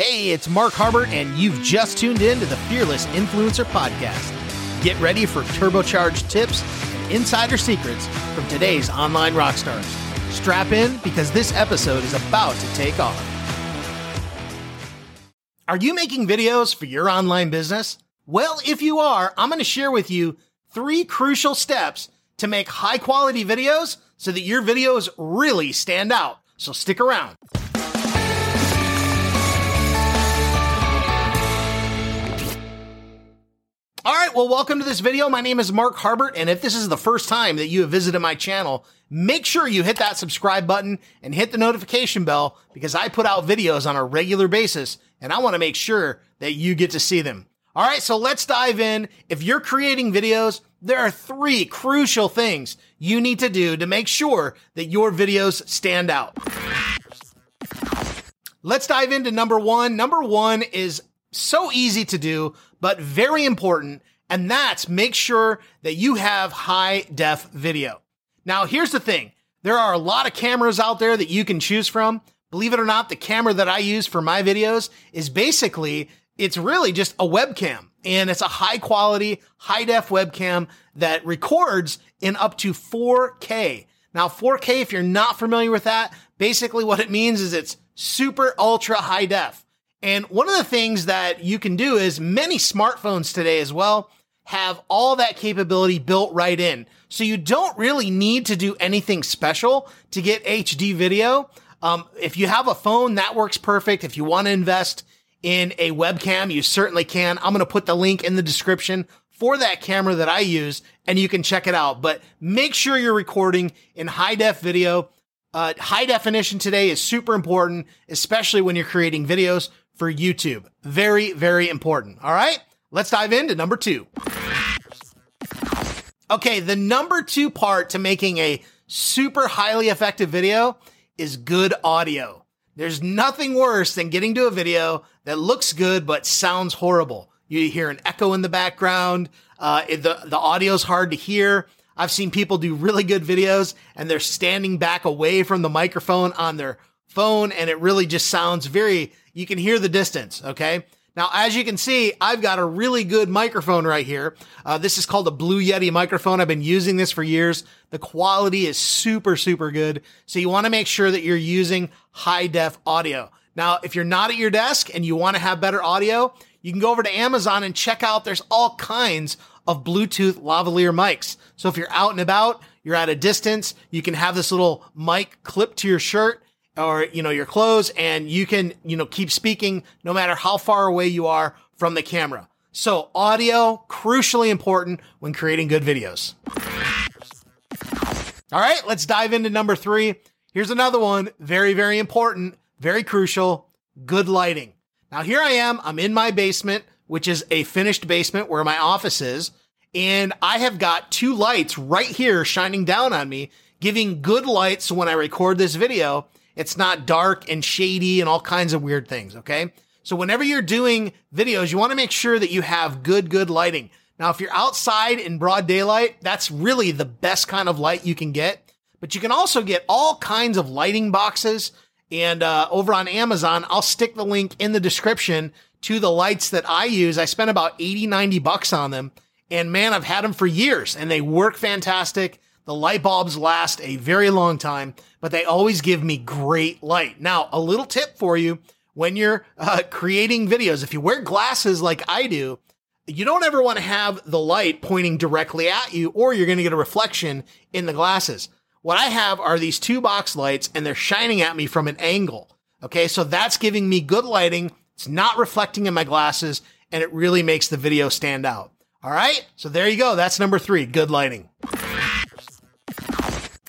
Hey, it's Mark Harbert, and you've just tuned in to the Fearless Influencer Podcast. Get ready for turbocharged tips and insider secrets from today's online rock stars. Strap in, because this episode is about to take off. Are you making videos for your online business? Well, if you are, I'm going to share with you 3 crucial steps to make high-quality videos so that your videos really stand out. So stick around. All right, well, welcome to this video. My name is Mark Harbert, and if this is the first time that you have visited my channel, make sure you hit that subscribe button and hit the notification bell, because I put out videos on a regular basis, and I want to make sure that you get to see them. All right, so let's dive in. If you're creating videos, there are 3 crucial things you need to do to make sure that your videos stand out. Let's dive into number 1. Number 1 is so easy to do, but very important, and that's make sure that you have high-def video. Now, here's the thing. There are a lot of cameras out there that you can choose from. Believe it or not, the camera that I use for my videos is basically, it's really just a webcam, and it's a high-quality, high-def webcam that records in up to 4K. Now, 4K, if you're not familiar with that, basically what it means is it's super ultra high-def. And one of the things that you can do is many smartphones today as well have all that capability built right in. So you don't really need to do anything special to get HD video. If you have a phone, that works perfect. If you want to invest in a webcam, you certainly can. I'm going to put the link in the description for that camera that I use, and you can check it out. But make sure you're recording in high-def video. High definition today is super important, especially when you're creating videos for YouTube. Very, very important. All right, let's dive into number 2. Okay, the number 2 part to making a super highly effective video is good audio. There's nothing worse than getting to a video that looks good but sounds horrible. You hear an echo in the background. The audio's hard to hear. I've seen people do really good videos and they're standing back away from the microphone on their phone, and it really just sounds very, you can hear the distance, okay? Now, as you can see, I've got a really good microphone right here. This is called a Blue Yeti microphone. I've been using this for years. The quality is super, super good. So you want to make sure that you're using high-def audio. Now, if you're not at your desk and you want to have better audio, you can go over to Amazon and check out, there's all kinds of Bluetooth lavalier mics. So if you're out and about, you're at a distance, you can have this little mic clipped to your shirt or, your clothes, and you can, keep speaking no matter how far away you are from the camera. So audio, crucially important when creating good videos. All right, let's dive into number 3. Here's another one, very, very important, very crucial, good lighting. Now here I am, I'm in my basement, which is a finished basement where my office is. And I have got 2 lights right here shining down on me, giving good light. So when I record this video, it's not dark and shady and all kinds of weird things. Okay. So whenever you're doing videos, you want to make sure that you have good lighting. Now, if you're outside in broad daylight, that's really the best kind of light you can get, but you can also get all kinds of lighting boxes. And over on Amazon, I'll stick the link in the description to the lights that I use. I spent about 80, 90 bucks on them. And man, I've had them for years and they work fantastic. The light bulbs last a very long time, but they always give me great light. Now, a little tip for you when you're creating videos, if you wear glasses like I do, you don't ever want to have the light pointing directly at you, or you're going to get a reflection in the glasses. What I have are these 2 box lights and they're shining at me from an angle. Okay, so that's giving me good lighting. It's not reflecting in my glasses, and it really makes the video stand out. All right, so there you go. That's number 3, good lighting.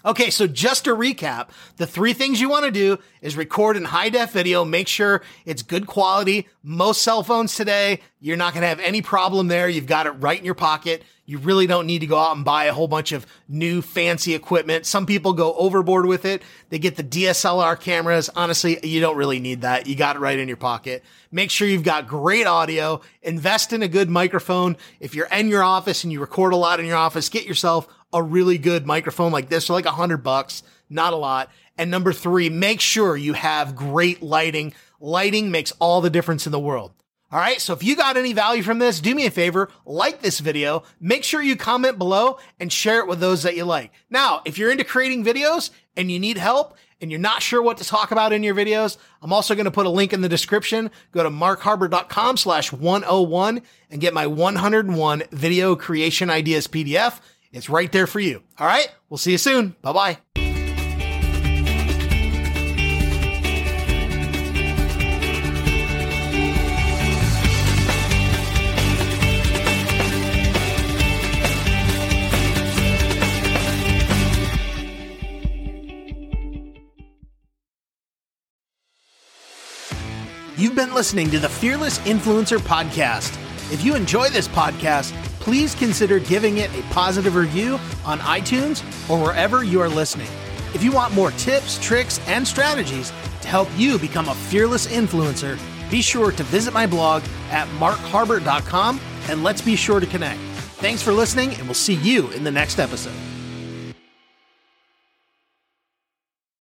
Okay, so just to recap, the 3 things you want to do is record in high-def video, make sure it's good quality. Most cell phones today, you're not going to have any problem there. You've got it right in your pocket. You really don't need to go out and buy a whole bunch of new fancy equipment. Some people go overboard with it. They get the DSLR cameras. Honestly, you don't really need that. You got it right in your pocket. Make sure you've got great audio. Invest in a good microphone. If you're in your office and you record a lot in your office, get yourself a really good microphone like this for like $100, not a lot. And number 3, make sure you have great lighting. Lighting makes all the difference in the world. All right, so if you got any value from this, do me a favor, like this video, make sure you comment below and share it with those that you like. Now, if you're into creating videos and you need help and you're not sure what to talk about in your videos, I'm also going to put a link in the description. Go to markharbert.com/101 and get my 101 video creation ideas PDF. It's right there for you. All right, we'll see you soon. Bye-bye. You've been listening to the Fearless Influencer Podcast. If you enjoy this podcast, please consider giving it a positive review on iTunes or wherever you are listening. If you want more tips, tricks, and strategies to help you become a fearless influencer, be sure to visit my blog at markharbert.com and let's be sure to connect. Thanks for listening, and we'll see you in the next episode.